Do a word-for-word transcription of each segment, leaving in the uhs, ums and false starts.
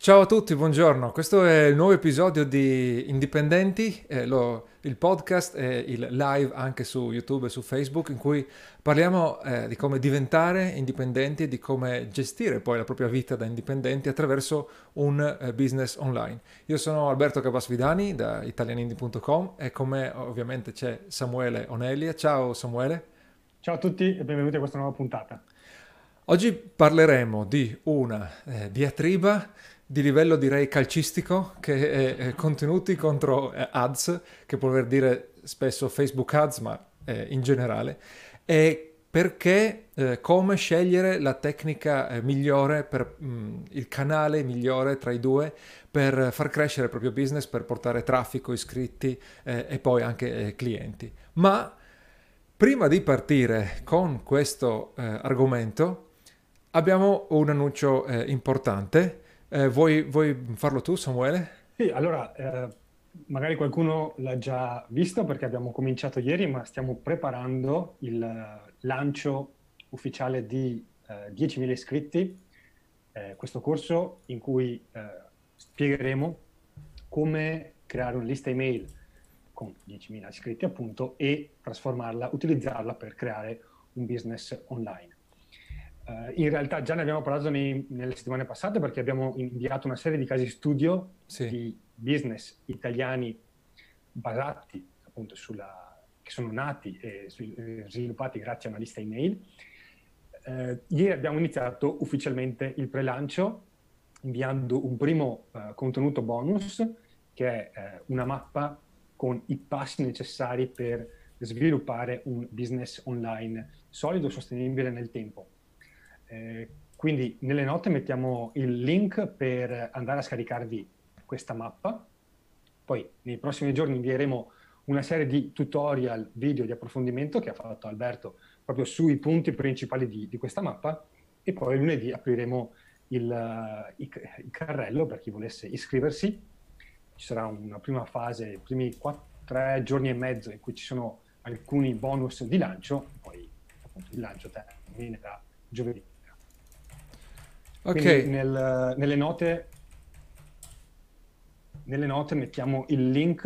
Ciao a tutti, buongiorno. Questo è il nuovo episodio di Indipendenti, eh, lo, il podcast e il live anche su YouTube e su Facebook, in cui parliamo eh, di come diventare indipendenti e di come gestire poi la propria vita da indipendenti attraverso un eh, business online. Io sono Alberto Cabas Vidani da Italian Indie punto com e con me ovviamente c'è Samuele Onelia. Ciao Samuele. Ciao a tutti e benvenuti a questa nuova puntata. Oggi parleremo di una eh, diatriba di livello direi calcistico, che è contenuti contro ads, che può voler dire spesso Facebook Ads, ma eh, in generale, e perché eh, come scegliere la tecnica eh, migliore, per mh, il canale migliore tra i due, per far crescere il proprio business, per portare traffico, iscritti eh, e poi anche eh, clienti. Ma prima di partire con questo eh, argomento abbiamo un annuncio eh, importante. Eh, vuoi, vuoi farlo tu, Samuele? Sì, allora, eh, magari qualcuno l'ha già visto perché abbiamo cominciato ieri, ma stiamo preparando il lancio ufficiale di eh, diecimila iscritti, eh, questo corso in cui eh, spiegheremo come creare una lista email con diecimila iscritti appunto e trasformarla, utilizzarla per creare un business online. Uh, in realtà già ne abbiamo parlato nei, nelle settimane passate, perché abbiamo inviato una serie di casi studio sì. di business italiani basati appunto sulla, che sono nati e sviluppati grazie a una lista email. Uh, ieri abbiamo iniziato ufficialmente il prelancio inviando un primo uh, contenuto bonus, che è uh, una mappa con i passi necessari per sviluppare un business online solido e sostenibile nel tempo. Eh, quindi nelle note mettiamo il link per andare a scaricarvi questa mappa. Poi nei prossimi giorni invieremo una serie di tutorial video di approfondimento che ha fatto Alberto proprio sui punti principali di, di questa mappa, e poi lunedì apriremo il, il, il carrello per chi volesse iscriversi. Ci sarà una prima fase, i primi tre giorni e mezzo in cui ci sono alcuni bonus di lancio, poi appunto il lancio terminerà giovedì. Okay. Nel, nelle, note, nelle note mettiamo il link,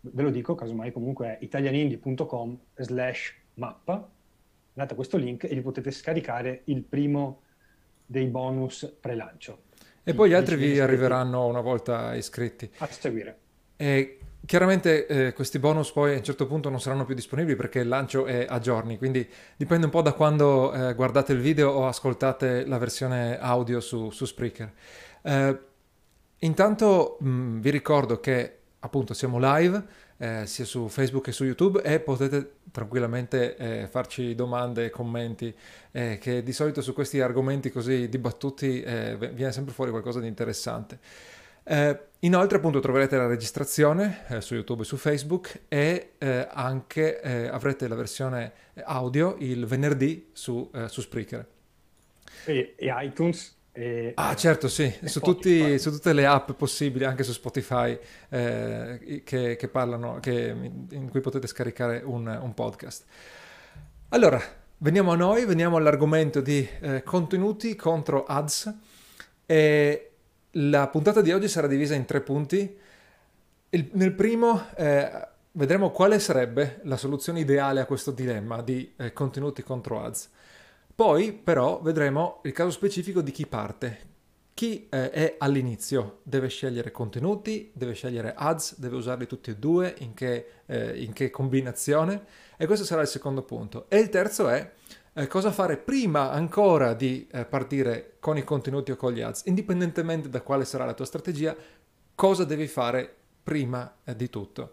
ve lo dico casomai, comunque è italian indie punto com slash mappa. Andate a questo link e vi potete scaricare il primo dei bonus prelancio. E poi gli altri vi arriveranno una volta iscritti. A seguire. E chiaramente eh, questi bonus poi a un certo punto non saranno più disponibili perché il lancio è a giorni, quindi dipende un po' da quando eh, guardate il video o ascoltate la versione audio su, su Spreaker. Eh, intanto mh, vi ricordo che appunto siamo live eh, sia su Facebook che su YouTube, e potete tranquillamente eh, farci domande e commenti, eh, che di solito su questi argomenti così dibattuti eh, viene sempre fuori qualcosa di interessante. Eh, inoltre appunto troverete la registrazione eh, su YouTube e su Facebook, e eh, anche eh, avrete la versione audio il venerdì su, eh, su Spreaker e, e iTunes e, ah certo sì, su, tutti, su tutte le app possibili, anche su Spotify eh, che, che parlano che, in cui potete scaricare un, un podcast. Allora veniamo a noi, veniamo all'argomento di eh, contenuti contro ads. E la puntata di oggi sarà divisa in tre punti. Il, nel primo eh, vedremo quale sarebbe la soluzione ideale a questo dilemma di eh, contenuti contro ads. Poi però vedremo il caso specifico di chi parte. Chi eh, è all'inizio? Deve scegliere contenuti, deve scegliere ads, deve usarli tutti e due, in che, eh, in che combinazione? E questo sarà il secondo punto. E il terzo è Eh, cosa fare prima ancora di eh, partire con i contenuti o con gli ads, indipendentemente da quale sarà la tua strategia, cosa devi fare prima eh, di tutto.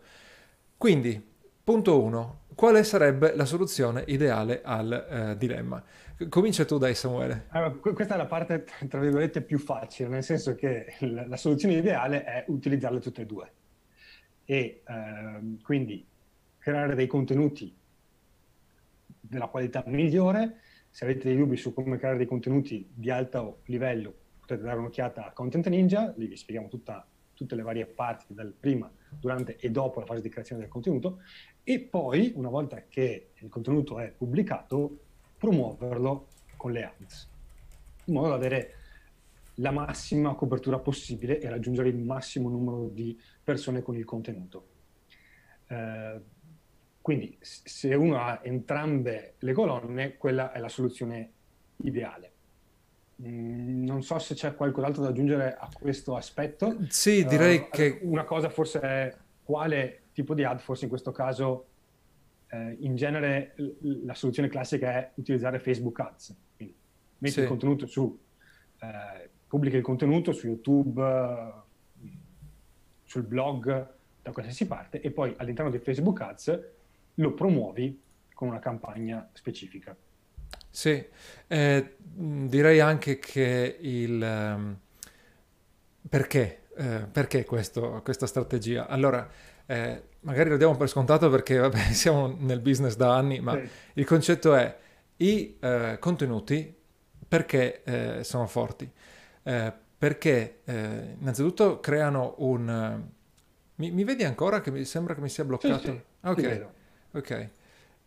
Quindi, punto uno, quale sarebbe la soluzione ideale al eh, dilemma? Comincia tu dai, Samuele. Allora, questa è la parte, tra virgolette, più facile, nel senso che la soluzione ideale è utilizzarle tutte e due. E ehm, quindi creare dei contenuti della qualità migliore. Se avete dei dubbi su come creare dei contenuti di alto livello, potete dare un'occhiata a Content Ninja, lì vi spieghiamo tutta, tutte le varie parti, dal prima, durante e dopo la fase di creazione del contenuto, e poi, una volta che il contenuto è pubblicato, promuoverlo con le ads, in modo da avere la massima copertura possibile e raggiungere il massimo numero di persone con il contenuto. Eh, quindi se uno ha entrambe le colonne, quella è la soluzione ideale. Mm, non so se c'è qualcos'altro da aggiungere a questo aspetto. Sì, direi eh, che... Una cosa forse è quale tipo di ad, forse in questo caso... in genere la soluzione classica è utilizzare Facebook Ads, quindi metti sì. il contenuto su, eh, pubblica il contenuto su YouTube, sul blog, da qualsiasi parte, e poi all'interno di Facebook Ads lo promuovi con una campagna specifica. Sì, eh, direi anche che il... perché? Eh, perché questo, questa strategia? Allora... Eh, magari lo diamo per scontato perché vabbè, siamo nel business da anni, ma sì. il concetto è i eh, contenuti perché eh, sono forti, eh, perché eh, innanzitutto creano un... Mi, mi vedi ancora? Che mi sembra che mi sia bloccato. Sì, sì. Ok, ok.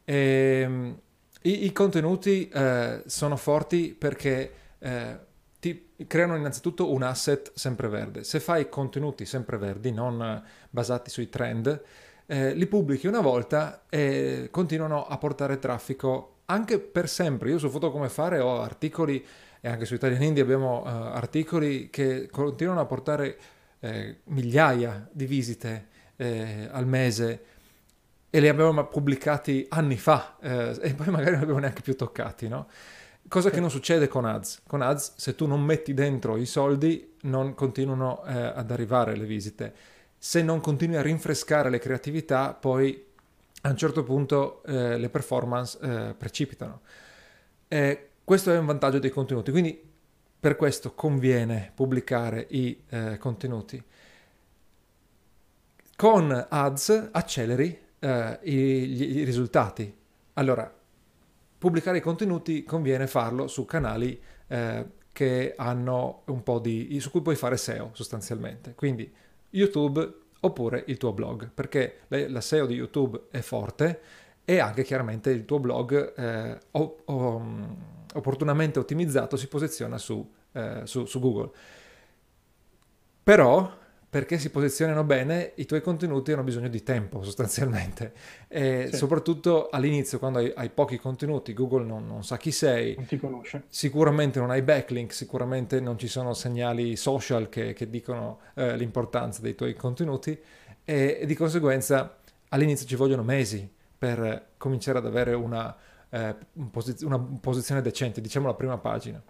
E, i, i contenuti eh, sono forti perché eh, ti creano innanzitutto un asset sempreverde. Se fai contenuti sempreverdi, non basati sui trend, eh, li pubblichi una volta e continuano a portare traffico anche per sempre. Io su Foto Come Fare ho articoli, e anche su Italian Indie abbiamo eh, articoli che continuano a portare eh, migliaia di visite eh, al mese, e li abbiamo pubblicati anni fa eh, e poi magari non li abbiamo neanche più toccati, no? Cosa che non succede con Ads. Con Ads, se tu non metti dentro i soldi, non continuano eh, ad arrivare le visite. Se non continui a rinfrescare le creatività, poi a un certo punto eh, le performance eh, precipitano. Eh, questo è un vantaggio dei contenuti, quindi per questo conviene pubblicare i eh, contenuti. Con Ads acceleri eh, i, i risultati. Allora, pubblicare i contenuti conviene farlo su canali eh, che hanno un po' di... su cui puoi fare S E O sostanzialmente, quindi YouTube oppure il tuo blog, perché la S E O di YouTube è forte e anche chiaramente il tuo blog eh, o, o, opportunamente ottimizzato si posiziona su, eh, su, su Google. Però... perché si posizionano bene, i tuoi contenuti hanno bisogno di tempo sostanzialmente, e sì. soprattutto all'inizio, quando hai, hai pochi contenuti, Google non, non sa chi sei, non ti conosce. Sicuramente non hai backlink, sicuramente non ci sono segnali social che, che dicono eh, l'importanza dei tuoi contenuti, e, e di conseguenza all'inizio ci vogliono mesi per cominciare ad avere una, eh, posiz- una posizione decente, diciamo la prima pagina.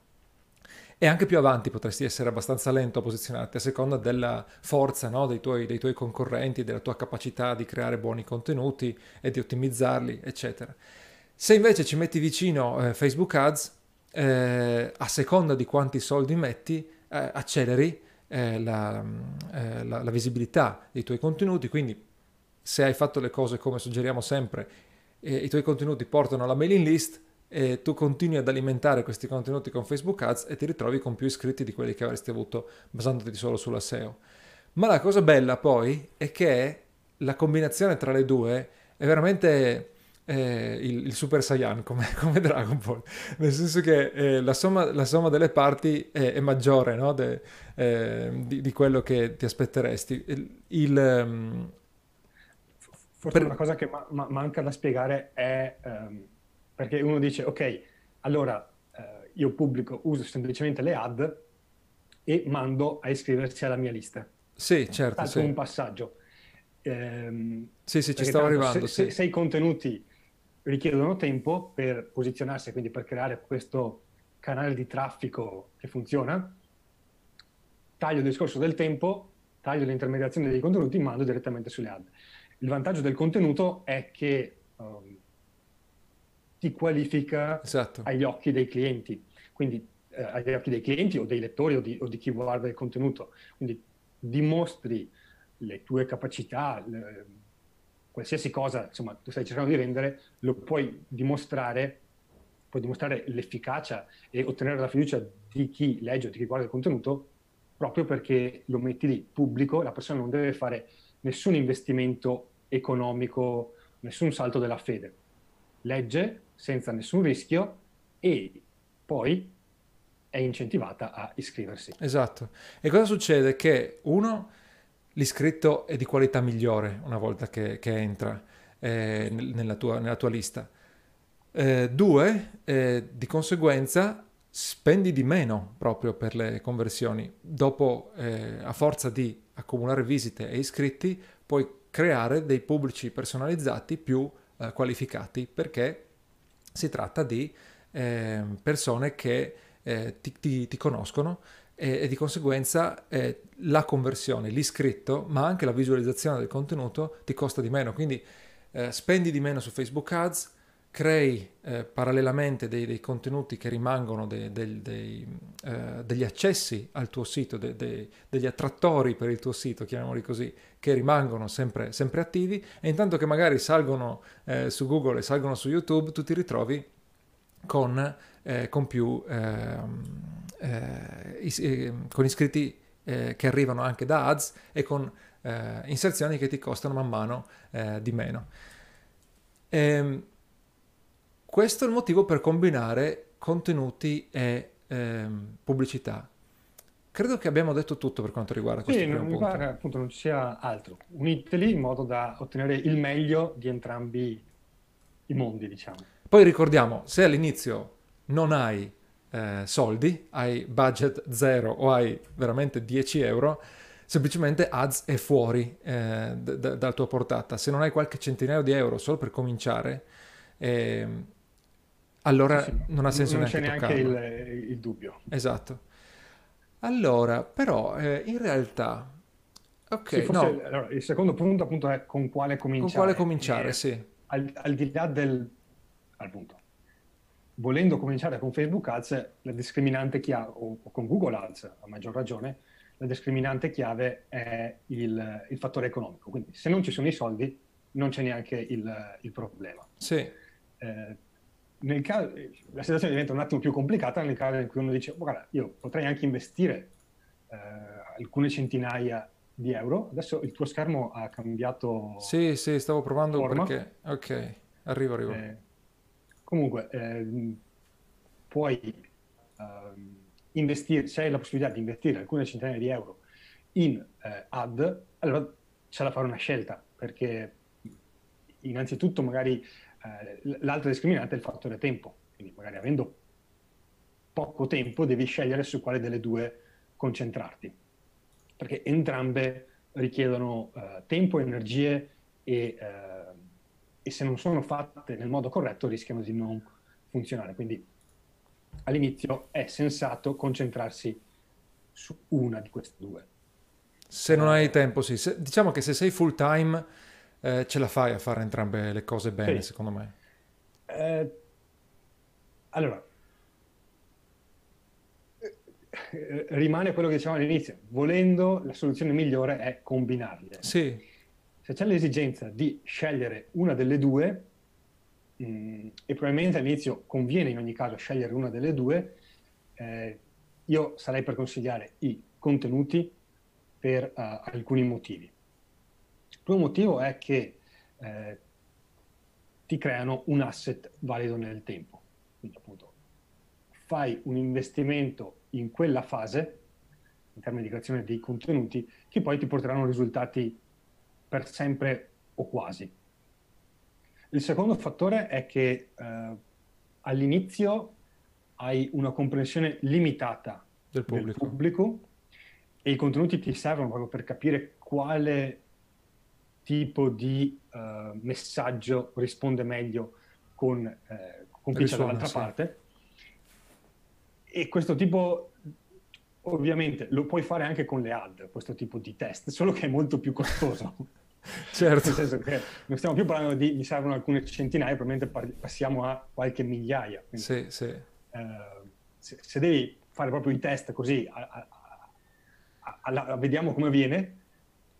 E anche più avanti potresti essere abbastanza lento a posizionarti a seconda della forza, no? dei tuoi, dei tuoi concorrenti, della tua capacità di creare buoni contenuti e di ottimizzarli, eccetera. Se invece ci metti vicino eh, Facebook Ads, eh, a seconda di quanti soldi metti, eh, acceleri eh, la, eh, la, la visibilità dei tuoi contenuti. Quindi se hai fatto le cose come suggeriamo sempre, eh, i tuoi contenuti portano alla mailing list, e tu continui ad alimentare questi contenuti con Facebook Ads e ti ritrovi con più iscritti di quelli che avresti avuto basandoti solo sulla S E O. Ma la cosa bella poi è che la combinazione tra le due è veramente eh, il, il Super Saiyan, come, come Dragon Ball, nel senso che eh, la, somma, la somma delle parti è, è maggiore, no? De, eh, di, di quello che ti aspetteresti. Il, il, um, Forse per... una cosa che ma, ma, manca da spiegare è... Um... Perché uno dice, ok, allora eh, io pubblico, uso semplicemente le ad e mando a iscriversi alla mia lista. Sì, certo. Salto sì. un passaggio. Ehm, sì, sì, ci stavo arrivando. Se, sì. se, se i contenuti richiedono tempo per posizionarsi, quindi per creare questo canale di traffico che funziona, taglio il discorso del tempo, taglio l'intermediazione dei contenuti, mando direttamente sulle ad. Il vantaggio del contenuto è che... Um, ti qualifica esatto. agli occhi dei clienti, quindi eh, agli occhi dei clienti o dei lettori o di, o di chi guarda il contenuto. Quindi dimostri le tue capacità, le, qualsiasi cosa, insomma, tu stai cercando di vendere, lo puoi dimostrare, puoi dimostrare l'efficacia e ottenere la fiducia di chi legge o di chi guarda il contenuto, proprio perché lo metti lì, pubblico, la persona non deve fare nessun investimento economico, nessun salto della fede. Legge senza nessun rischio e poi è incentivata a iscriversi. Esatto. E cosa succede? Che uno, l'iscritto è di qualità migliore una volta che, che entra eh, nella, tua, nella tua lista. Eh, due, eh, di conseguenza spendi di meno proprio per le conversioni. Dopo, eh, a forza di accumulare visite e iscritti, puoi creare dei pubblici personalizzati più eh, qualificati, perché si tratta di eh, persone che eh, ti, ti, ti conoscono e, e di conseguenza eh, la conversione, l'iscritto, ma anche la visualizzazione del contenuto ti costa di meno. Quindi eh, spendi di meno su Facebook Ads, crei eh, parallelamente dei, dei contenuti che rimangono dei, dei, dei, eh, degli accessi al tuo sito, dei, dei, degli attrattori per il tuo sito, chiamiamoli così, che rimangono sempre, sempre attivi, e intanto che magari salgono eh, su Google e salgono su YouTube, tu ti ritrovi con, eh, con più eh, eh, is- eh, con iscritti eh, che arrivano anche da ads e con eh, inserzioni che ti costano man mano eh, di meno. Ehm, Questo è il motivo per combinare contenuti e eh, pubblicità. Credo che abbiamo detto tutto per quanto riguarda questo sì, primo punto. Sì, mi pare appunto non ci sia altro. Uniteli in modo da ottenere il meglio di entrambi i mondi, diciamo. Poi ricordiamo, se all'inizio non hai eh, soldi, hai budget zero o hai veramente dieci euro, semplicemente ads è fuori eh, d- d- dalla tua portata. Se non hai qualche centinaio di euro solo per cominciare, eh, allora sì, non ha senso non neanche toccarlo. Non c'è neanche il, il dubbio. Esatto. Allora, però, eh, in realtà... Ok, sì, forse, no. Allora, il secondo punto appunto è con quale cominciare. Con quale cominciare, eh, sì. Al, al di là del... al punto. Volendo cominciare con Facebook Ads, la discriminante chiave, o, o con Google Ads, a maggior ragione, la discriminante chiave è il, il fattore economico. Quindi se non ci sono i soldi, non c'è neanche il, il problema. Sì. Eh, nel caso, la situazione diventa un attimo più complicata nel caso in cui uno dice: guarda, io potrei anche investire eh, alcune centinaia di euro. Adesso il tuo schermo ha cambiato. Sì, sì, stavo provando forma. Perché. Ok, arrivo, arrivo. Eh, comunque, eh, puoi eh, investire, se hai la possibilità di investire alcune centinaia di euro in eh, ad, allora c'è da fare una scelta, perché innanzitutto magari. L'altra discriminante è il fattore tempo, quindi magari avendo poco tempo devi scegliere su quale delle due concentrarti, perché entrambe richiedono uh, tempo, energie e, uh, e se non sono fatte nel modo corretto rischiano di non funzionare. Quindi all'inizio è sensato concentrarsi su una di queste due. Se non hai tempo, sì. Se, diciamo che se sei full time Eh, ce la fai a fare entrambe le cose bene, sì. Secondo me. Eh, allora, eh, rimane quello che dicevamo all'inizio. Volendo, la soluzione migliore è combinarle. Sì. Se c'è l'esigenza di scegliere una delle due, mh, e probabilmente all'inizio conviene in ogni caso scegliere una delle due, eh, io sarei per consigliare i contenuti per uh, alcuni motivi. Il primo motivo è che eh, ti creano un asset valido nel tempo. Quindi appunto fai un investimento in quella fase, in termini di creazione dei contenuti, che poi ti porteranno risultati per sempre o quasi. Il secondo fattore è che eh, all'inizio hai una comprensione limitata del pubblico. del pubblico e i contenuti ti servono proprio per capire quale tipo di uh, messaggio risponde meglio con, eh, con chi c'è dall'altra sì. parte, e questo tipo ovviamente lo puoi fare anche con le ad, questo tipo di test, solo che è molto più costoso. Certo. Nel senso che non stiamo più parlando di mi servono alcune centinaia, probabilmente passiamo a qualche migliaia. Quindi, sì, sì. Uh, se, se devi fare proprio i test così a, a, a, a, a, vediamo come viene,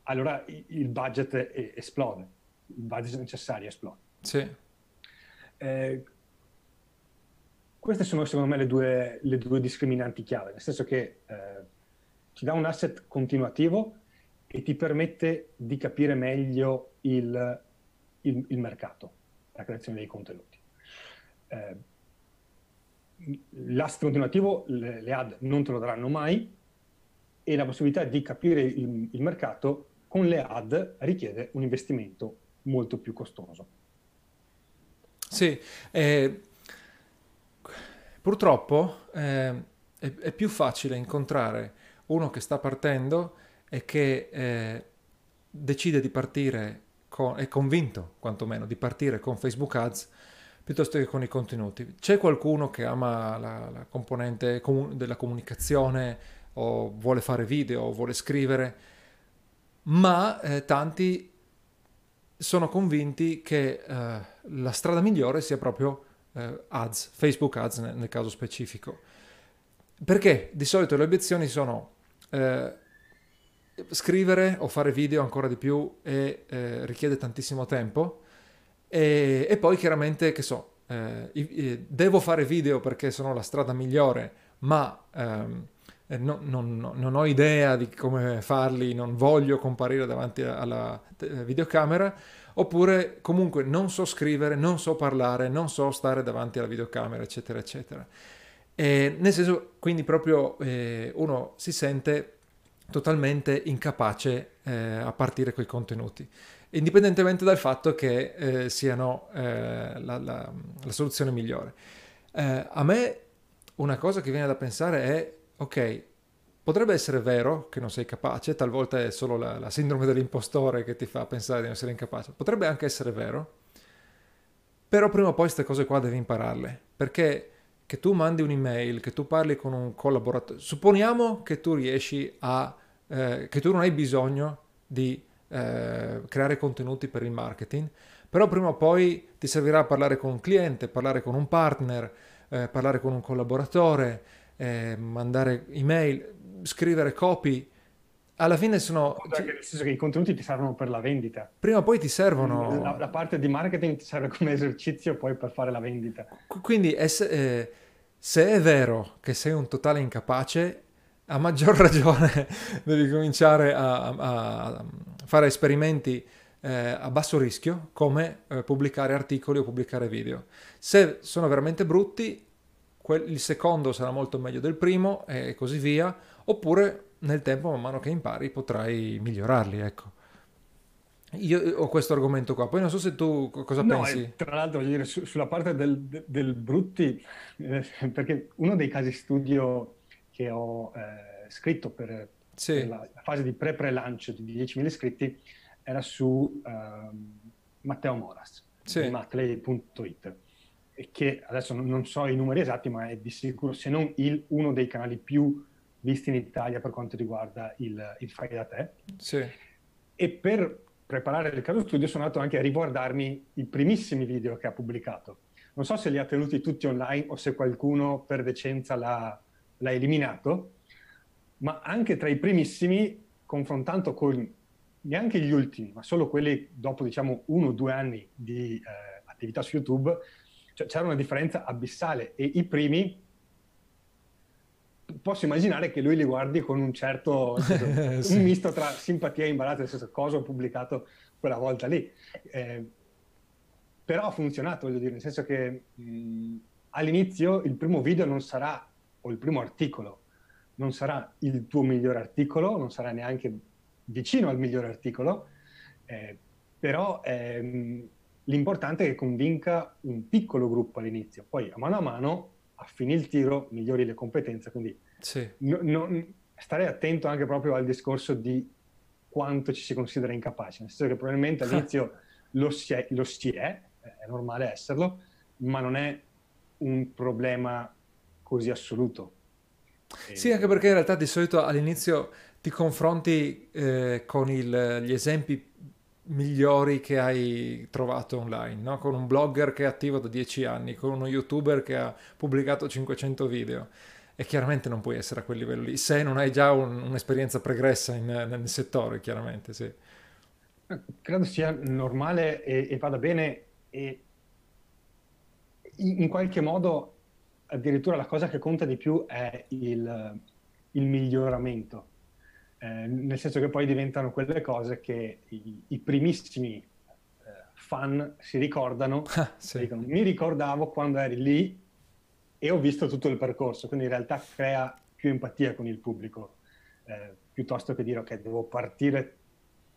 allora il budget esplode, il budget necessario esplode. Sì. Eh, queste sono secondo me le due, le due discriminanti chiave, nel senso che eh, ti dà un asset continuativo e ti permette di capire meglio il, il, il mercato, la creazione dei contenuti. Eh, l'assist continuativo le, le ad non te lo daranno mai, e la possibilità di capire il, il mercato con le ad richiede un investimento molto più costoso. Sì, eh, purtroppo eh, è, è più facile incontrare uno che sta partendo e che eh, decide di partire, con, è convinto quantomeno di partire con Facebook Ads piuttosto che con i contenuti. C'è qualcuno che ama la, la componente comu- della comunicazione, o vuole fare video, o vuole scrivere, ma eh, tanti sono convinti che eh, la strada migliore sia proprio eh, ads, Facebook Ads nel, nel caso specifico. Perché di solito le obiezioni sono eh, scrivere o fare video ancora di più e eh, richiede tantissimo tempo, e, e poi chiaramente, che so, eh, devo fare video perché sono la strada migliore, ma ehm, non, non, non ho idea di come farli, non voglio comparire davanti alla videocamera, oppure comunque non so scrivere, non so parlare, non so stare davanti alla videocamera, eccetera, eccetera. E nel senso, quindi proprio eh, uno si sente totalmente incapace eh, a partire coi contenuti, indipendentemente dal fatto che eh, siano eh, la, la, la soluzione migliore. Eh, a me una cosa che viene da pensare è: ok, potrebbe essere vero che non sei capace, talvolta è solo la, la sindrome dell'impostore che ti fa pensare di non essere incapace, potrebbe anche essere vero, però prima o poi queste cose qua devi impararle, perché che tu mandi un'email, che tu parli con un collaboratore, supponiamo che tu riesci a, eh, che tu non hai bisogno di eh, creare contenuti per il marketing, però prima o poi ti servirà parlare con un cliente, parlare con un partner, eh, parlare con un collaboratore, Eh, mandare email, scrivere copy. Alla fine sono, cioè, nel senso che i contenuti ti servono per la vendita, prima o poi ti servono, la, la parte di marketing ti serve come esercizio poi per fare la vendita. Quindi è, eh, se è vero che sei un totale incapace, a maggior ragione devi cominciare a, a fare esperimenti eh, a basso rischio, come eh, pubblicare articoli o pubblicare video. Se sono veramente brutti, il secondo sarà molto meglio del primo, e così via, oppure nel tempo, man mano che impari, potrai migliorarli, ecco. Io ho questo argomento qua, poi non so se tu cosa no, pensi. E, tra l'altro, voglio dire, su, sulla parte del, del brutti, eh, perché uno dei casi studio che ho eh, scritto per, sì. per la fase di pre-pre-lancio di diecimila iscritti era su eh, Matteo Moras, sì. di matley punto it. Che adesso non so i numeri esatti, ma è di sicuro, se non il uno dei canali più visti in Italia per quanto riguarda il, il fai da te. Sì. E per preparare il caso studio sono andato anche a riguardarmi i primissimi video che ha pubblicato. Non so se li ha tenuti tutti online o se qualcuno per decenza l'ha, l'ha eliminato, ma anche tra i primissimi, confrontando con neanche gli ultimi, ma solo quelli dopo, diciamo, uno o due anni di eh, attività su YouTube, cioè c'era una differenza abissale, e i primi posso immaginare che lui li guardi con un certo senso, sì. un misto tra simpatia e imbarazzo, nel senso, cosa ho pubblicato quella volta lì, eh, però ha funzionato, voglio dire, nel senso che mh, all'inizio il primo video non sarà, o il primo articolo non sarà il tuo migliore articolo, non sarà neanche vicino al migliore articolo, eh, però ehm, l'importante è che convinca un piccolo gruppo all'inizio, poi a mano a mano affini il tiro, migliori le competenze, quindi sì. no, no, starei attento anche proprio al discorso di quanto ci si considera incapaci, nel senso che probabilmente all'inizio lo si è, lo si è, è normale esserlo, ma non è un problema così assoluto. E... Sì, anche perché in realtà di solito all'inizio ti confronti eh, con il, gli esempi migliori che hai trovato online, no? Con un blogger che è attivo da dieci anni, con uno youtuber che ha pubblicato cinquecento video, e chiaramente non puoi essere a quel livello lì se non hai già un, un'esperienza pregressa in, nel settore, chiaramente. Sì, credo sia normale e, e vada bene, e in qualche modo addirittura la cosa che conta di più è il, il miglioramento. Eh, nel senso che poi diventano quelle cose che i, i primissimi eh, fan si ricordano, ah, sì. dicono, mi ricordavo quando eri lì e ho visto tutto il percorso, quindi in realtà crea più empatia con il pubblico, eh, piuttosto che dire ok, devo partire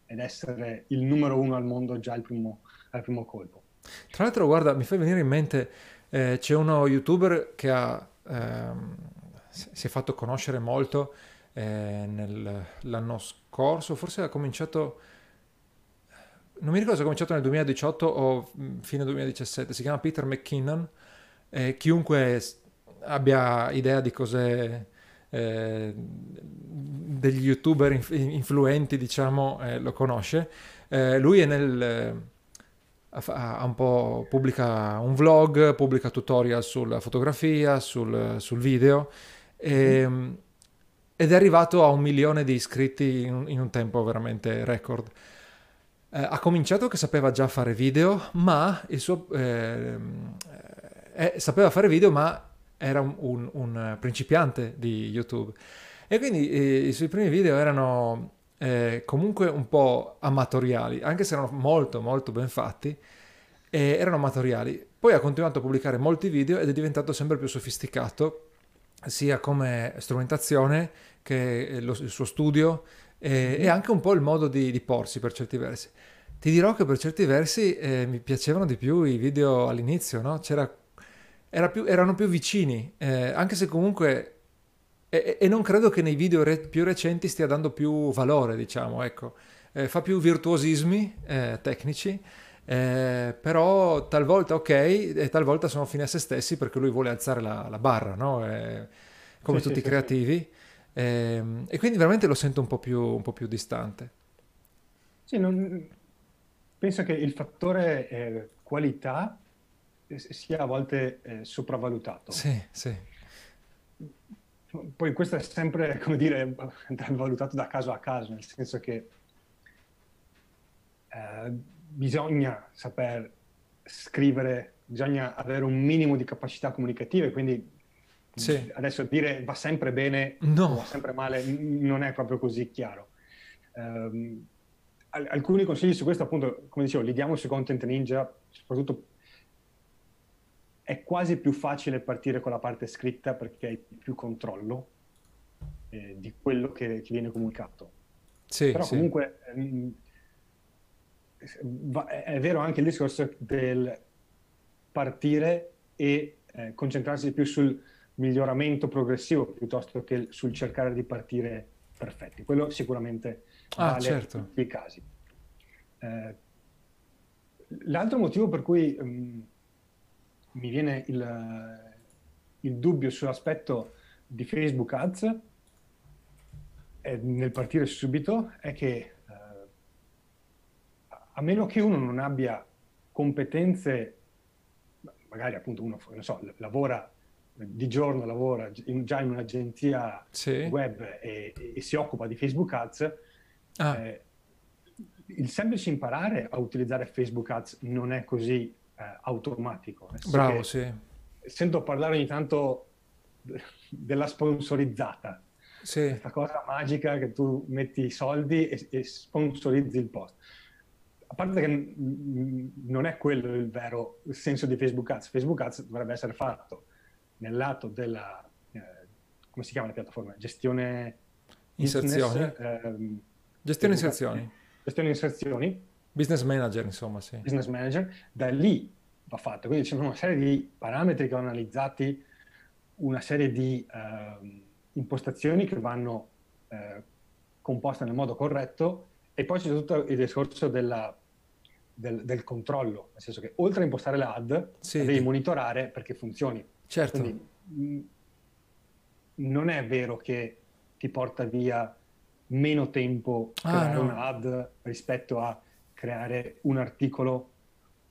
ed essere il numero uno al mondo già al primo, al primo colpo. Tra l'altro, guarda, mi fa venire in mente, eh, c'è uno youtuber che ha, ehm, si è fatto conoscere molto eh, nel, l'anno scorso, forse ha cominciato, non mi ricordo se ha cominciato nel duemiladiciotto o fine duemiladiciassette, si chiama Peter McKinnon, eh, chiunque abbia idea di cos'è eh, degli youtuber inf- influenti, diciamo, eh, lo conosce, eh, lui è nel... Eh, ha un po' pubblica un vlog, pubblica tutorial sulla fotografia, sul, sul video e, mm. ed è arrivato a un milione di iscritti in, in un tempo veramente record. Eh, ha cominciato che sapeva già fare video, ma il suo eh, eh, sapeva fare video, ma era un, un, un principiante di YouTube e quindi eh, i suoi primi video erano Eh, comunque un po' amatoriali, anche se erano molto molto ben fatti, eh, erano amatoriali. Poi ha continuato a pubblicare molti video ed è diventato sempre più sofisticato, sia come strumentazione che lo, il suo studio eh, mm. e anche un po' il modo di, di porsi per certi versi. Ti dirò che per certi versi eh, mi piacevano di più i video all'inizio, no? C'era, era più, erano più vicini, eh, anche se comunque... E non credo che nei video re- più recenti stia dando più valore, diciamo, ecco. Eh, fa più virtuosismi eh, tecnici, eh, però talvolta ok e talvolta sono fine a se stessi perché lui vuole alzare la, la barra, no? Eh, come sì, tutti i sì, creativi. Sì. Eh, e quindi veramente lo sento un po' più, un po' più distante. Sì, non... penso che il fattore eh, qualità sia a volte eh, sopravvalutato. Sì, sì. Poi questo è sempre, come dire, valutato da caso a caso, nel senso che eh, bisogna saper scrivere, bisogna avere un minimo di capacità comunicative, quindi sì. Adesso dire va sempre bene no. o va sempre male non è proprio così chiaro. Eh, alcuni consigli su questo, appunto, come dicevo, li diamo su Content Ninja, soprattutto. È quasi più facile partire con la parte scritta perché hai più controllo eh, di quello che, che viene comunicato. Sì, però sì. Comunque mh, va, è vero anche il discorso del partire e eh, concentrarsi più sul miglioramento progressivo piuttosto che sul cercare di partire perfetti. Quello sicuramente vale ah, certo. in tutti i casi. Eh, l'altro motivo per cui... Mh, mi viene il, il dubbio sull'aspetto di Facebook Ads eh, nel partire subito è che eh, a meno che uno non abbia competenze, magari appunto uno non so, lavora di giorno, lavora in, già in un'agenzia sì. web e, e si occupa di Facebook Ads, ah. eh, il semplice imparare a utilizzare Facebook Ads non è così automatico. Bravo, sì. Sento parlare ogni tanto della sponsorizzata, sì. Questa cosa magica che tu metti i soldi e, e sponsorizzi il post. A parte che non è quello il vero senso di Facebook Ads. Facebook Ads dovrebbe essere fatto nel lato della eh, come si chiama la piattaforma? Gestione inserzioni. Ehm, gestione inserzioni. Gestione inserzioni. Business Manager, insomma, sì. Business Manager, da lì va fatto. Quindi c'è una serie di parametri che vanno analizzati, una serie di eh, impostazioni che vanno eh, composte nel modo corretto e poi c'è tutto il discorso della, del, del controllo, nel senso che oltre a impostare la ad, sì. devi monitorare perché funzioni. Certo. Quindi mh, non è vero che ti porta via meno tempo ah, creare no. una ad rispetto a creare un articolo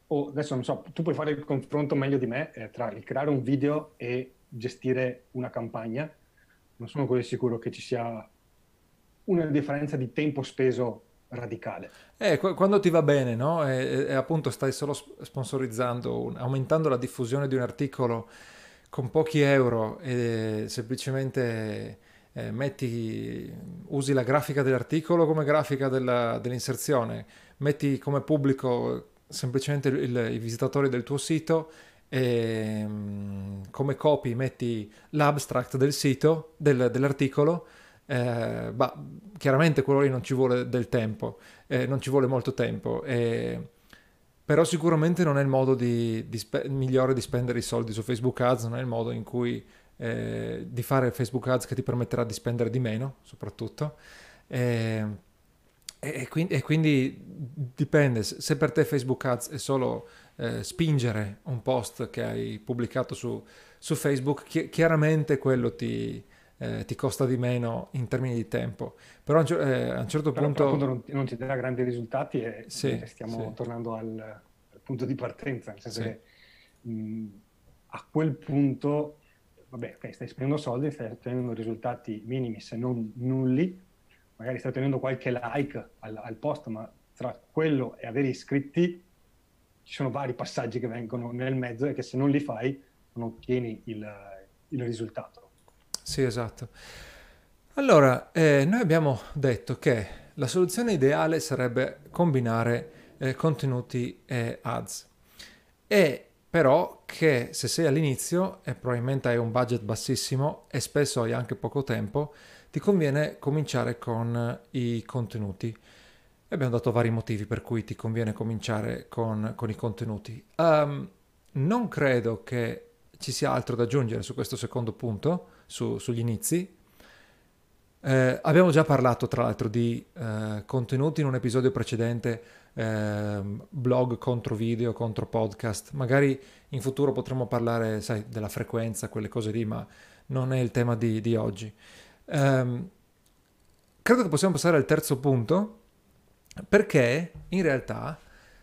o adesso non so, tu puoi fare il confronto meglio di me eh, tra il creare un video e gestire una campagna. Non sono così sicuro che ci sia una differenza di tempo speso radicale. Eh, qu- quando ti va bene, no? E, e appunto stai solo sponsorizzando, aumentando la diffusione di un articolo con pochi euro e semplicemente eh, metti, usi la grafica dell'articolo come grafica della, dell'inserzione. Metti come pubblico semplicemente il, il, i visitatori del tuo sito e, come copy metti l'abstract del sito, del, dell'articolo, eh, bah, chiaramente quello lì non ci vuole del tempo, eh, non ci vuole molto tempo, eh, però sicuramente non è il modo di, di spe- migliore di spendere i soldi su Facebook Ads, non è il modo in cui eh, di fare Facebook Ads che ti permetterà di spendere di meno, soprattutto. Eh, e, quindi, e quindi dipende, se per te Facebook Ads è solo eh, spingere un post che hai pubblicato su, su Facebook, chi- chiaramente quello ti, eh, ti costa di meno in termini di tempo, però eh, a un certo però, punto però non, non ti dà grandi risultati e sì, stiamo sì. tornando al, al punto di partenza, nel senso sì. che mh, a quel punto vabbè, okay, stai spendendo soldi, stai ottenendo risultati minimi se non nulli, magari stai ottenendo qualche like al, al post, ma tra quello e avere iscritti ci sono vari passaggi che vengono nel mezzo e che se non li fai non ottieni il, il risultato. Sì, esatto. Allora, eh, noi abbiamo detto che la soluzione ideale sarebbe combinare eh, contenuti e ads, e però che se sei all'inizio e probabilmente hai un budget bassissimo e spesso hai anche poco tempo, ti conviene cominciare con i contenuti. Abbiamo dato vari motivi per cui ti conviene cominciare con, con i contenuti. Um, non credo che ci sia altro da aggiungere su questo secondo punto, su, sugli inizi. Eh, abbiamo già parlato tra l'altro di eh, contenuti in un episodio precedente, eh, blog contro video, contro podcast. Magari in futuro potremo parlare, sai, della frequenza, quelle cose lì, ma non è il tema di, di oggi. Um, credo che possiamo passare al terzo punto, perché in realtà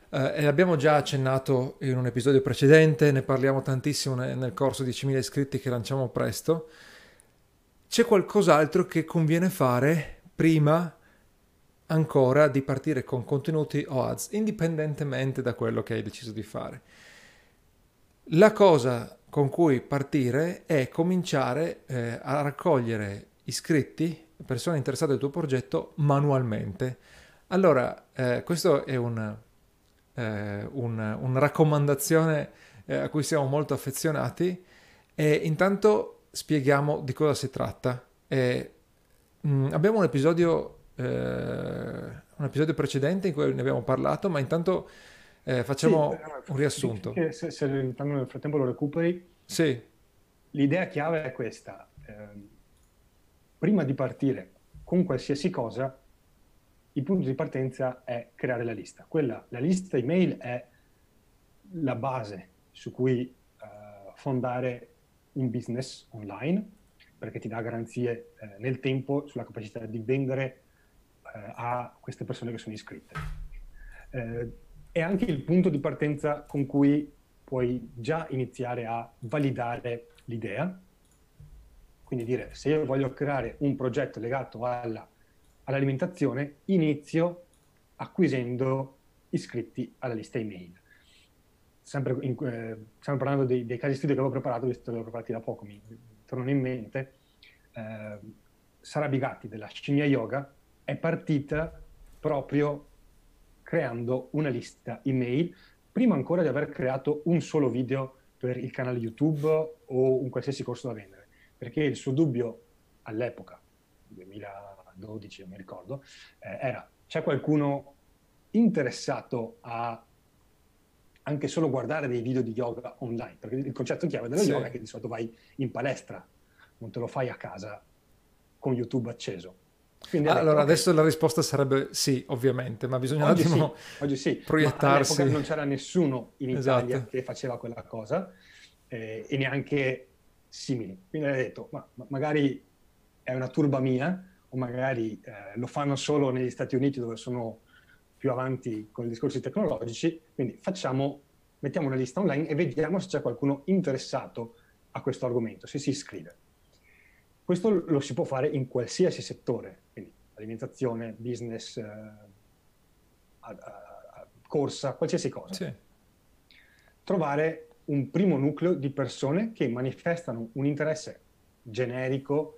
uh, e abbiamo già accennato in un episodio precedente, ne parliamo tantissimo ne- nel corso diecimila iscritti che lanciamo presto, c'è qualcos'altro che conviene fare prima ancora di partire con contenuti o ads, indipendentemente da quello che hai deciso di fare. La cosa con cui partire è cominciare eh, a raccogliere iscritti, persone interessate al tuo progetto, manualmente. Allora, eh, questo è un, eh, un, una raccomandazione eh, a cui siamo molto affezionati, e intanto spieghiamo di cosa si tratta. E, mh, abbiamo un episodio, eh, un episodio precedente in cui ne abbiamo parlato, ma intanto eh, facciamo sì, un riassunto. Se, se nel frattempo lo recuperi, sì. L'idea chiave è questa. Eh, Prima di partire con qualsiasi cosa, il punto di partenza è creare la lista. Quella, la lista email è la base su cui eh, fondare un business online, perché ti dà garanzie eh, nel tempo sulla capacità di vendere eh, a queste persone che sono iscritte. Eh, è anche il punto di partenza con cui puoi già iniziare a validare l'idea. Quindi dire, se io voglio creare un progetto legato alla, all'alimentazione, inizio acquisendo iscritti alla lista email. Sempre in, eh, stiamo parlando dei, dei casi studio che avevo preparato, visto che l'ho preparati da poco, mi tornano in mente. Eh, Sara Bigatti della Scimmia Yoga è partita proprio creando una lista email, prima ancora di aver creato un solo video per il canale YouTube o un qualsiasi corso da vendere. Perché il suo dubbio all'epoca, duemiladodici non mi ricordo, eh, era: c'è qualcuno interessato a anche solo guardare dei video di yoga online? Perché il concetto chiave della sì. yoga è che di solito vai in palestra, non te lo fai a casa con YouTube acceso. Quindi ah, detto, allora okay. adesso la risposta sarebbe sì, ovviamente, ma bisogna oggi un attimo sì, oggi sì. proiettarsi. Ma all'epoca non c'era nessuno in Italia esatto. che faceva quella cosa eh, e neanche... simili. Quindi hai detto, ma, ma magari è una turba mia, o magari eh, lo fanno solo negli Stati Uniti dove sono più avanti con i discorsi tecnologici, quindi facciamo, mettiamo una lista online e vediamo se c'è qualcuno interessato a questo argomento, se si iscrive. Questo lo si può fare in qualsiasi settore, quindi alimentazione, business, eh, a, a, a, corsa, qualsiasi cosa. Sì. Trovare un primo nucleo di persone che manifestano un interesse generico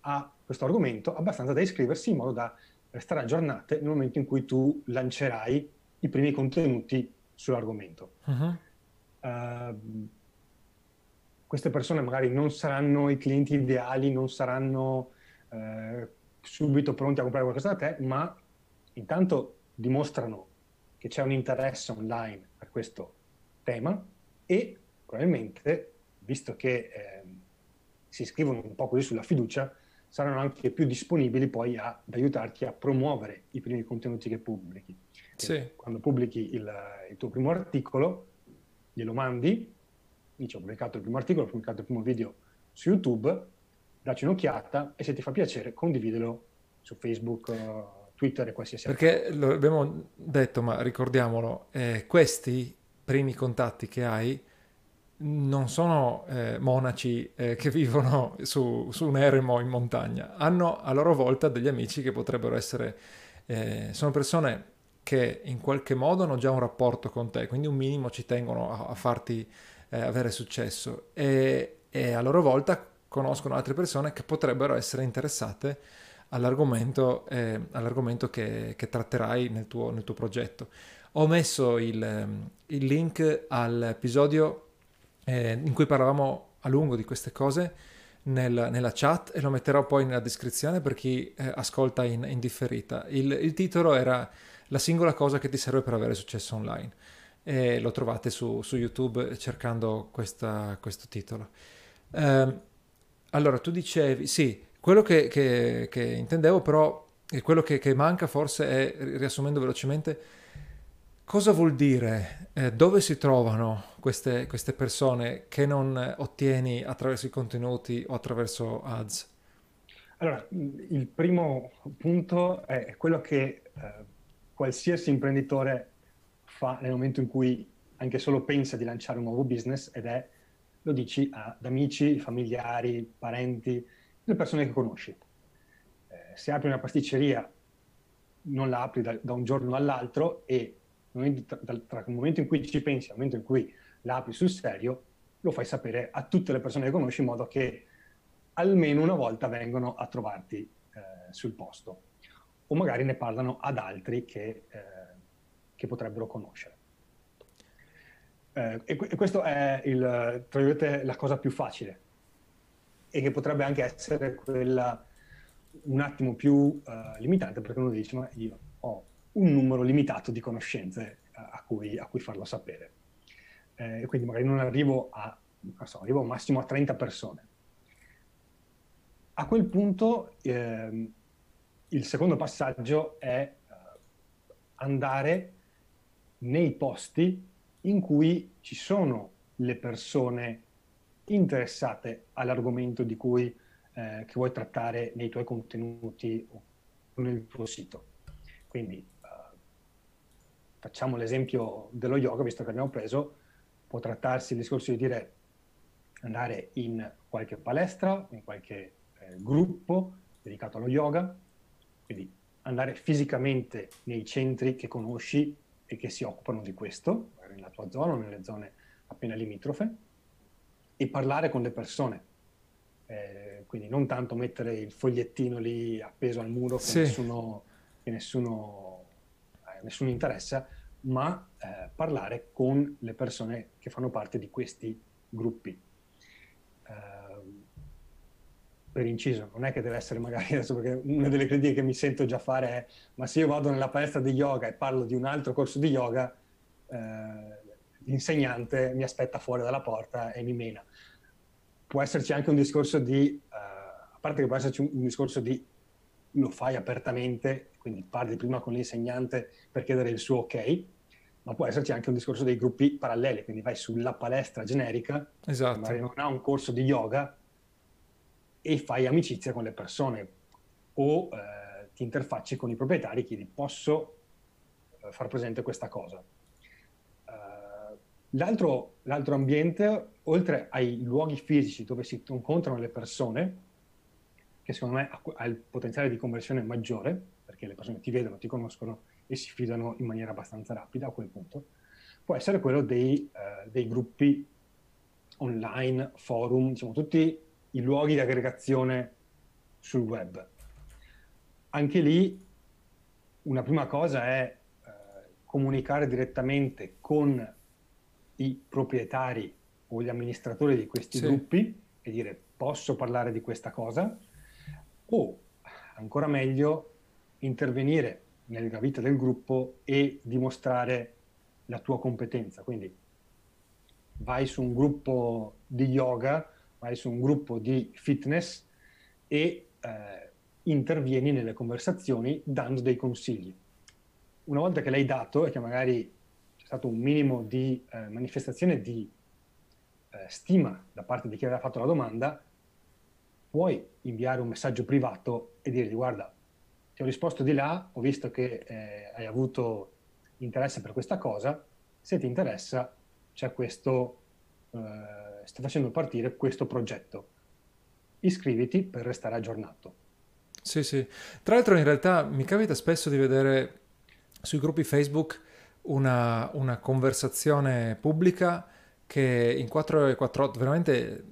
a questo argomento, abbastanza da iscriversi in modo da restare aggiornate nel momento in cui tu lancerai i primi contenuti sull'argomento. Uh-huh. eh, queste persone magari non saranno i clienti ideali, non saranno eh, subito pronti a comprare qualcosa da te, ma intanto dimostrano che c'è un interesse online per questo tema e probabilmente, visto che eh, si iscrivono un po' così sulla fiducia, saranno anche più disponibili poi a, ad aiutarti a promuovere i primi contenuti che pubblichi. Sì. Quando pubblichi il, il tuo primo articolo, glielo mandi, dici ho pubblicato il primo articolo, ho pubblicato il primo video su YouTube, dacci un'occhiata e se ti fa piacere condividilo su Facebook, Twitter e qualsiasi altro. Perché lo abbiamo detto, ma ricordiamolo, eh, questi primi contatti che hai non sono eh, monaci eh, che vivono su, su un eremo in montagna, hanno a loro volta degli amici che potrebbero essere, eh, sono persone che in qualche modo hanno già un rapporto con te, quindi un minimo ci tengono a, a farti eh, avere successo e, e a loro volta conoscono altre persone che potrebbero essere interessate all'argomento, eh, all'argomento che, che tratterai nel tuo, nel tuo progetto. Ho messo il, il link all'episodio Eh, in cui parlavamo a lungo di queste cose nel, nella chat e lo metterò poi nella descrizione per chi eh, ascolta in, in differita. Il, il titolo era La singola cosa che ti serve per avere successo online e lo trovate su, su YouTube cercando questa, questo titolo. Eh, allora tu dicevi, sì, quello che, che, che intendevo però e quello che, che manca forse è, riassumendo velocemente, cosa vuol dire? Eh, dove si trovano queste, queste persone che non ottieni attraverso i contenuti o attraverso ads? Allora, il primo punto è quello che eh, qualsiasi imprenditore fa nel momento in cui anche solo pensa di lanciare un nuovo business ed è, lo dici ad amici, familiari, parenti, le persone che conosci. Eh, se apri una pasticceria non la apri da, da un giorno all'altro e Tra, tra il momento in cui ci pensi al momento in cui la apri sul serio lo fai sapere a tutte le persone che conosci in modo che almeno una volta vengano a trovarti eh, sul posto o magari ne parlano ad altri che, eh, che potrebbero conoscere. Eh, e, e questo è il, tra virgolette, la cosa più facile e che potrebbe anche essere quella un attimo più eh, limitante, perché uno dice ma io ho un numero limitato di conoscenze a cui, a cui farlo sapere. Eh, quindi magari non arrivo a, non so, arrivo massimo a trenta persone. A quel punto eh, il secondo passaggio è eh, andare nei posti in cui ci sono le persone interessate all'argomento di cui eh, che vuoi trattare nei tuoi contenuti o nel tuo sito. Quindi facciamo l'esempio dello yoga, visto che abbiamo preso, può trattarsi il discorso di dire andare in qualche palestra, in qualche eh, gruppo dedicato allo yoga, quindi andare fisicamente nei centri che conosci e che si occupano di questo, magari nella tua zona o nelle zone appena limitrofe, e parlare con le persone. Eh, quindi non tanto mettere il fogliettino lì appeso al muro che sì. nessuno, che nessuno nessuno interessa, ma eh, parlare con le persone che fanno parte di questi gruppi. Eh, per inciso, non è che deve essere magari, adesso, perché una delle critiche che mi sento già fare è ma se io vado nella palestra di yoga e parlo di un altro corso di yoga, eh, l'insegnante mi aspetta fuori dalla porta e mi mena. Può esserci anche un discorso di, eh, a parte che può esserci un, un discorso di lo fai apertamente, quindi parli prima con l'insegnante per chiedere il suo ok, ma può esserci anche un discorso dei gruppi paralleli, quindi vai sulla palestra generica, esatto, magari non ha un corso di yoga, e fai amicizia con le persone, o eh, ti interfacci con i proprietari, chiedi posso eh, far presente questa cosa. Uh, l'altro, l'altro ambiente, oltre ai luoghi fisici dove si incontrano le persone, che secondo me ha, ha il potenziale di conversione maggiore, perché le persone ti vedono, ti conoscono e si fidano in maniera abbastanza rapida a quel punto, può essere quello dei, eh, dei gruppi online, forum, diciamo tutti i luoghi di aggregazione sul web. Anche lì una prima cosa è eh, comunicare direttamente con i proprietari o gli amministratori di questi sì. gruppi e dire: posso parlare di questa cosa? O ancora meglio, intervenire nella vita del gruppo e dimostrare la tua competenza. Quindi vai su un gruppo di yoga, vai su un gruppo di fitness e eh, intervieni nelle conversazioni dando dei consigli. Una volta che l'hai dato e che magari c'è stato un minimo di eh, manifestazione di eh, stima da parte di chi aveva fatto la domanda, puoi inviare un messaggio privato e dirgli: guarda, ti ho risposto di là, ho visto che eh, hai avuto interesse per questa cosa, se ti interessa c'è questo, eh, sto facendo partire questo progetto, iscriviti per restare aggiornato. Sì, sì. Tra l'altro in realtà mi capita spesso di vedere sui gruppi Facebook una, una conversazione pubblica che in quattro e quattr'otto veramente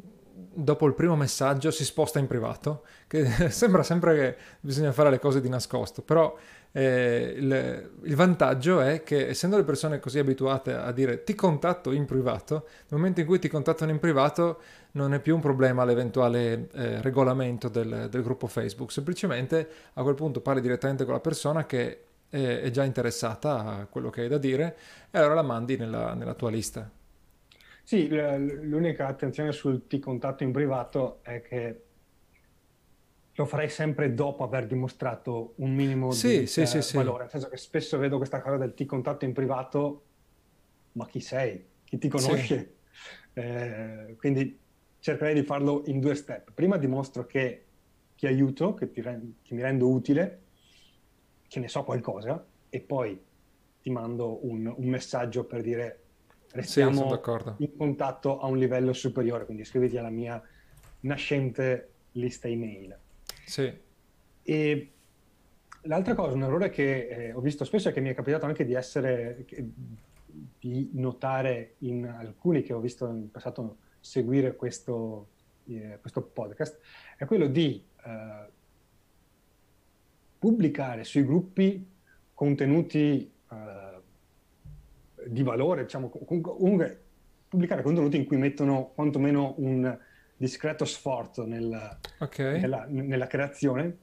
dopo il primo messaggio si sposta in privato, che sembra sempre che bisogna fare le cose di nascosto, però eh, il, il vantaggio è che essendo le persone così abituate a dire ti contatto in privato, nel momento in cui ti contattano in privato non è più un problema l'eventuale eh, regolamento del, del gruppo Facebook, semplicemente a quel punto parli direttamente con la persona che è, è già interessata a quello che hai da dire e allora la mandi nella, nella tua lista. Sì, l'unica attenzione sul ti contatto in privato è che lo farei sempre dopo aver dimostrato un minimo sì, di sì, eh, sì, valore, sì. Nel senso che spesso vedo questa cosa del ti contatto in privato, ma chi sei? Chi ti conosce? Sì. Eh, quindi cercherei di farlo in due step. Prima dimostro che ti aiuto, che, ti rend- che mi rendo utile, che ne so qualcosa, e poi ti mando un, un messaggio per dire: restiamo sì, in contatto a un livello superiore, quindi iscriviti alla mia nascente lista email. Sì. E l'altra cosa, un errore che eh, ho visto spesso e che mi è capitato anche di essere, di notare in alcuni che ho visto in passato seguire questo, eh, questo podcast, è quello di eh, pubblicare sui gruppi contenuti eh, di valore, diciamo, comunque pubblicare contenuti in cui mettono quantomeno un discreto sforzo nel, okay. nella, nella creazione,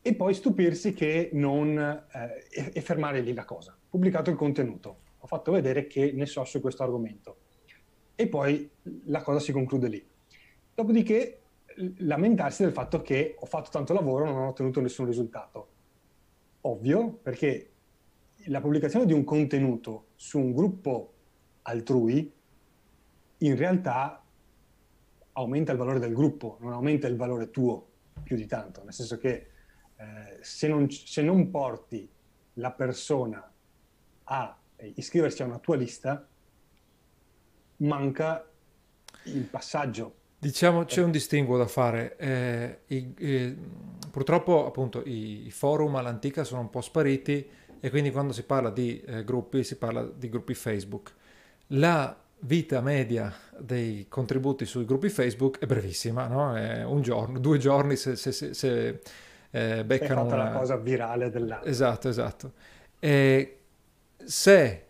e poi stupirsi che non eh, e, e fermare lì la cosa. Pubblicato il contenuto, ho fatto vedere che ne so su questo argomento, e poi la cosa si conclude lì. Dopodiché lamentarsi del fatto che ho fatto tanto lavoro e non ho ottenuto nessun risultato. Ovvio, perché la pubblicazione di un contenuto su un gruppo altrui in realtà aumenta il valore del gruppo, non aumenta il valore tuo più di tanto, nel senso che eh, se, non, se non porti la persona a iscriversi a una tua lista, manca il passaggio. Diciamo c'è un distinguo da fare, eh, i, eh, purtroppo appunto i forum all'antica sono un po' spariti, e quindi quando si parla di eh, gruppi, si parla di gruppi Facebook. La vita media dei contributi sui gruppi Facebook è brevissima, no? È un giorno, due giorni se, se, se, se eh, beccano una... È fatta la cosa virale dell'anno. Esatto, esatto. E se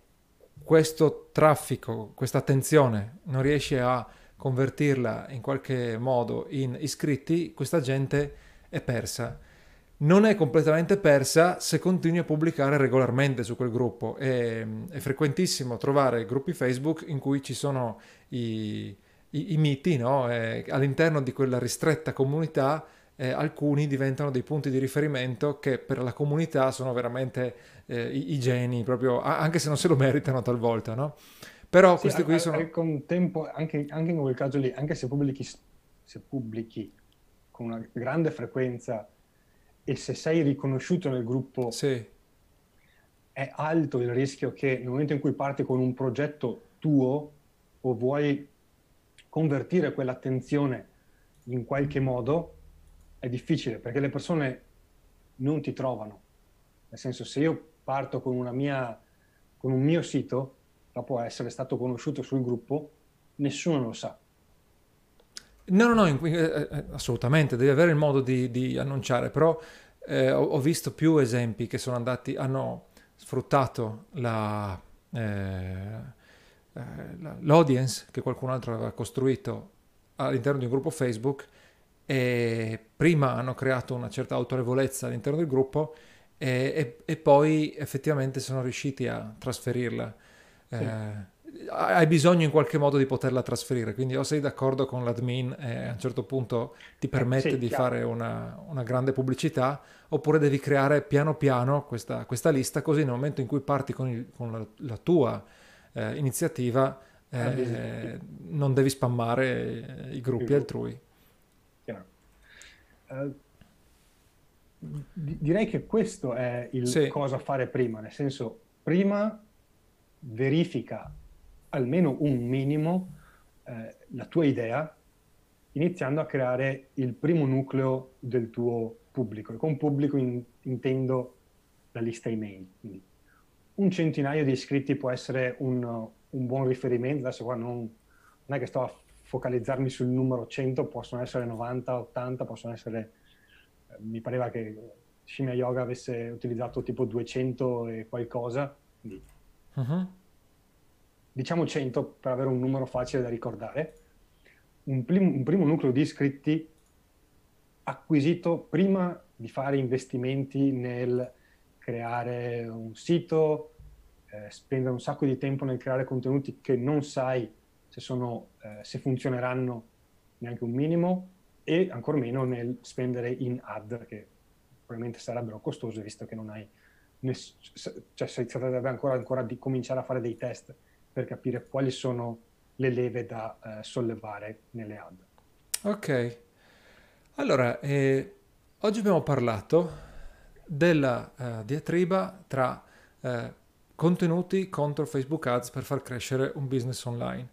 questo traffico, questa attenzione, non riesce a convertirla in qualche modo in iscritti, questa gente è persa. Non è completamente persa se continui a pubblicare regolarmente su quel gruppo. È, è frequentissimo trovare gruppi Facebook in cui ci sono i, i, i miti, no? E all'interno di quella ristretta comunità eh, alcuni diventano dei punti di riferimento che per la comunità sono veramente eh, i, i geni, proprio, anche se non se lo meritano talvolta, no? Però sì, questi al, qui sono... Al contempo, anche, anche in quel caso lì, anche se pubblichi, se pubblichi con una grande frequenza e se sei riconosciuto nel gruppo, sì. È alto il rischio che nel momento in cui parti con un progetto tuo o vuoi convertire quell'attenzione in qualche modo, è difficile, perché le persone non ti trovano. Nel senso, se io parto con una mia con un mio sito, dopo essere stato conosciuto sul gruppo, nessuno lo sa. No, no, no, in, eh, assolutamente, devi avere il modo di, di annunciare, però eh, ho, ho visto più esempi che sono andati, hanno sfruttato la, eh, eh, l'audience che qualcun altro aveva costruito all'interno di un gruppo Facebook, e prima hanno creato una certa autorevolezza all'interno del gruppo e, e, e poi effettivamente sono riusciti a trasferirla. Sì. Eh, hai bisogno in qualche modo di poterla trasferire, quindi o sei d'accordo con l'admin e a un certo punto ti permette eh, sì, di chiaro. fare una, una grande pubblicità, oppure devi creare piano piano questa, questa lista, così nel momento in cui parti con, il, con la, la tua eh, iniziativa eh, ah, sì, sì. Eh, non devi spammare i gruppi sì. altrui. Chiaro. Uh, direi che questo è il sì. cosa fare prima, nel senso, prima verifica almeno un minimo eh, la tua idea, iniziando a creare il primo nucleo del tuo pubblico. E con pubblico in, intendo la lista email. Quindi un centinaio di iscritti può essere un, un buon riferimento. Adesso qua non, non è che sto a focalizzarmi sul numero cento, possono essere novanta, ottanta, possono essere... Eh, mi pareva che Scimmia Yoga avesse utilizzato tipo duecento e qualcosa. Quindi... Uh-huh. Diciamo cento per avere un numero facile da ricordare, un, prim- un primo nucleo di iscritti acquisito prima di fare investimenti nel creare un sito, eh, spendere un sacco di tempo nel creare contenuti che non sai se, sono, eh, se funzioneranno neanche un minimo, e ancor meno nel spendere in ad, che probabilmente sarebbero costose visto che non hai ness- cioè si tratterebbe ancora, ancora di cominciare a fare dei test per capire quali sono le leve da eh, sollevare nelle ad. Ok, allora eh, oggi abbiamo parlato della eh, diatriba tra eh, contenuti contro Facebook Ads per far crescere un business online.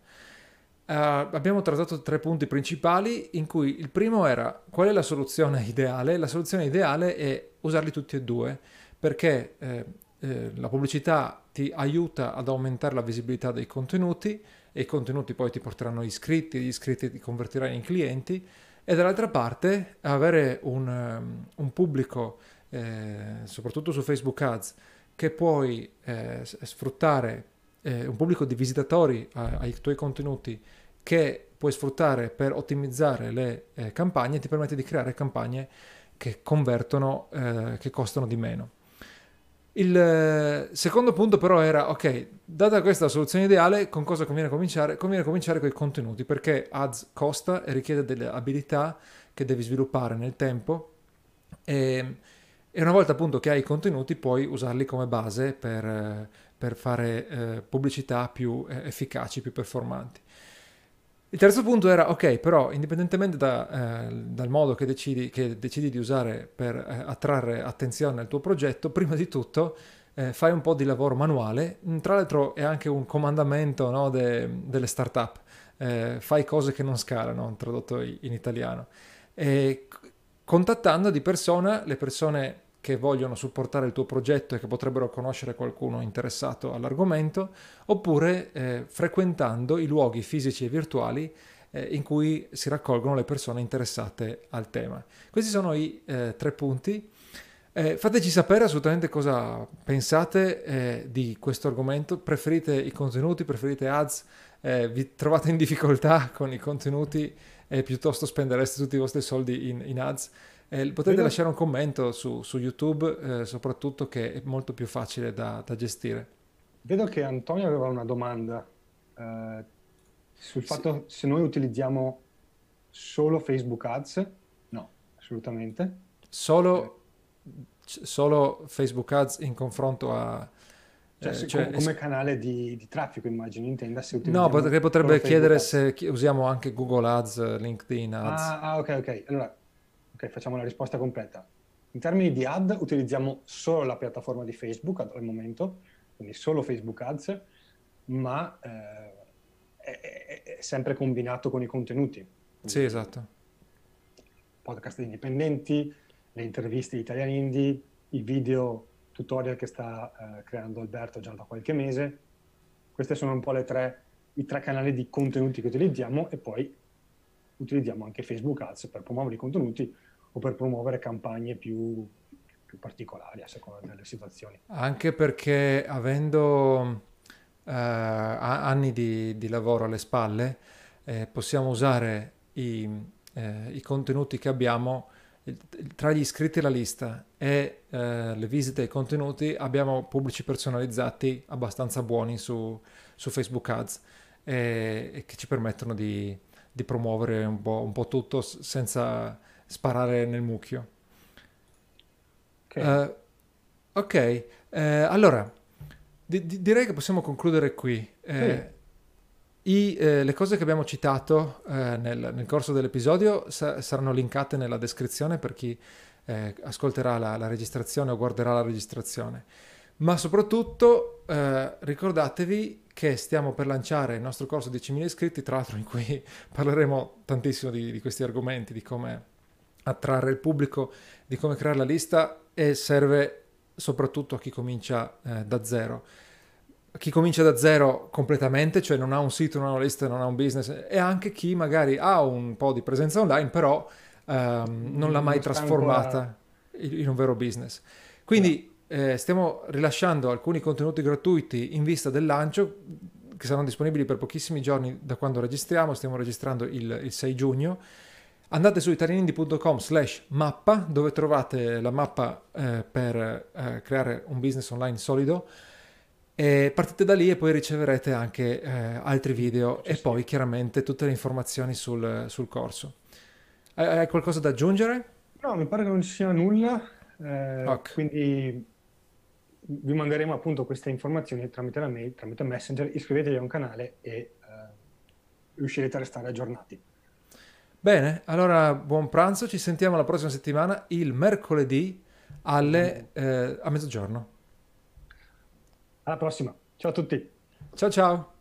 Eh, abbiamo trattato tre punti principali, in cui il primo era qual è la soluzione ideale. La soluzione ideale è usarli tutti e due, perché eh, eh, la pubblicità ti aiuta ad aumentare la visibilità dei contenuti, e i contenuti poi ti porteranno iscritti, gli iscritti ti convertiranno in clienti, e dall'altra parte avere un, un pubblico, eh, soprattutto su Facebook Ads, che puoi eh, sfruttare, eh, un pubblico di visitatori a, ai tuoi contenuti che puoi sfruttare per ottimizzare le eh, campagne, ti permette di creare campagne che convertono, eh, che costano di meno. Il secondo punto però era, ok, data questa soluzione ideale, con cosa conviene cominciare? Conviene cominciare con i contenuti, perché ads costa e richiede delle abilità che devi sviluppare nel tempo, e, e una volta appunto che hai i contenuti puoi usarli come base per, per fare eh, pubblicità più eh, efficaci, più performanti. Il terzo punto era, ok, però indipendentemente da, eh, dal modo che decidi, che decidi di usare per eh, attrarre attenzione al tuo progetto, prima di tutto eh, fai un po' di lavoro manuale. Tra l'altro è anche un comandamento, no, de, delle startup, eh, fai cose che non scalano, tradotto in italiano, e contattando di persona le persone che vogliono supportare il tuo progetto e che potrebbero conoscere qualcuno interessato all'argomento, oppure eh, frequentando i luoghi fisici e virtuali eh, in cui si raccolgono le persone interessate al tema. Questi sono i eh, tre punti. Eh, fateci sapere assolutamente cosa pensate eh, di questo argomento. Preferite i contenuti, preferite ads, eh, vi trovate in difficoltà con i contenuti e eh, piuttosto spendereste tutti i vostri soldi in, in ads? Eh, potete Vedo. lasciare un commento su, su YouTube, eh, soprattutto, che è molto più facile da, da gestire. Vedo che Antonio aveva una domanda eh, sul fatto sì. se noi utilizziamo solo Facebook Ads. No, assolutamente. Solo, eh. c- solo Facebook Ads in confronto a... Cioè, eh, cioè, come es- canale di, di traffico, immagino, intenda se utilizziamo... No, perché potrebbe chiedere se chi- usiamo anche Google Ads, LinkedIn Ads. Ah, ah ok, ok. Allora... Okay, facciamo la risposta completa. In termini di ad utilizziamo solo la piattaforma di Facebook al momento, quindi solo Facebook Ads, ma eh, è, è sempre combinato con i contenuti. Quindi sì, esatto. Podcast indipendenti, le interviste di Italian Indie, i video tutorial che sta eh, creando Alberto già da qualche mese. Queste sono un po' le tre, i tre canali di contenuti che utilizziamo, e poi utilizziamo anche Facebook Ads per promuovere i contenuti o per promuovere campagne più, più particolari a seconda delle situazioni. Anche perché avendo eh, anni di, di lavoro alle spalle, eh, possiamo usare i, eh, i contenuti che abbiamo. Tra gli iscritti alla lista e eh, le visite ai contenuti abbiamo pubblici personalizzati abbastanza buoni su, su Facebook Ads e, e che ci permettono di, di promuovere un po', un po' tutto senza sparare nel mucchio. Ok, uh, okay. Uh, allora di, di, direi che possiamo concludere qui. Okay. Uh, I, eh, le cose che abbiamo citato eh, nel, nel corso dell'episodio sa- saranno linkate nella descrizione per chi eh, ascolterà la, la registrazione o guarderà la registrazione, ma soprattutto eh, ricordatevi che stiamo per lanciare il nostro corso diecimila iscritti, tra l'altro in cui parleremo tantissimo di, di questi argomenti, di come attrarre il pubblico, di come creare la lista, e serve soprattutto a chi comincia eh, da zero. Chi comincia da zero completamente, cioè non ha un sito, non ha una lista, non ha un business, e anche chi magari ha un po' di presenza online però ehm, non l'ha mai trasformata in un vero business. Quindi eh, stiamo rilasciando alcuni contenuti gratuiti in vista del lancio che saranno disponibili per pochissimi giorni da quando registriamo. Stiamo registrando il, il sei giugno. Andate su italianindie punto com slash mappa dove trovate la mappa eh, per eh, creare un business online solido. E partite da lì e poi riceverete anche eh, altri video e poi chiaramente tutte le informazioni sul, sul corso. Hai, hai qualcosa da aggiungere? No, mi pare che non ci sia nulla, eh, okay. Quindi vi manderemo appunto queste informazioni tramite la mail, tramite Messenger. Iscrivetevi a un canale e eh, riuscirete a restare aggiornati. Bene, allora buon pranzo, ci sentiamo la prossima settimana il mercoledì alle, eh, a mezzogiorno. Alla prossima, ciao a tutti. Ciao ciao.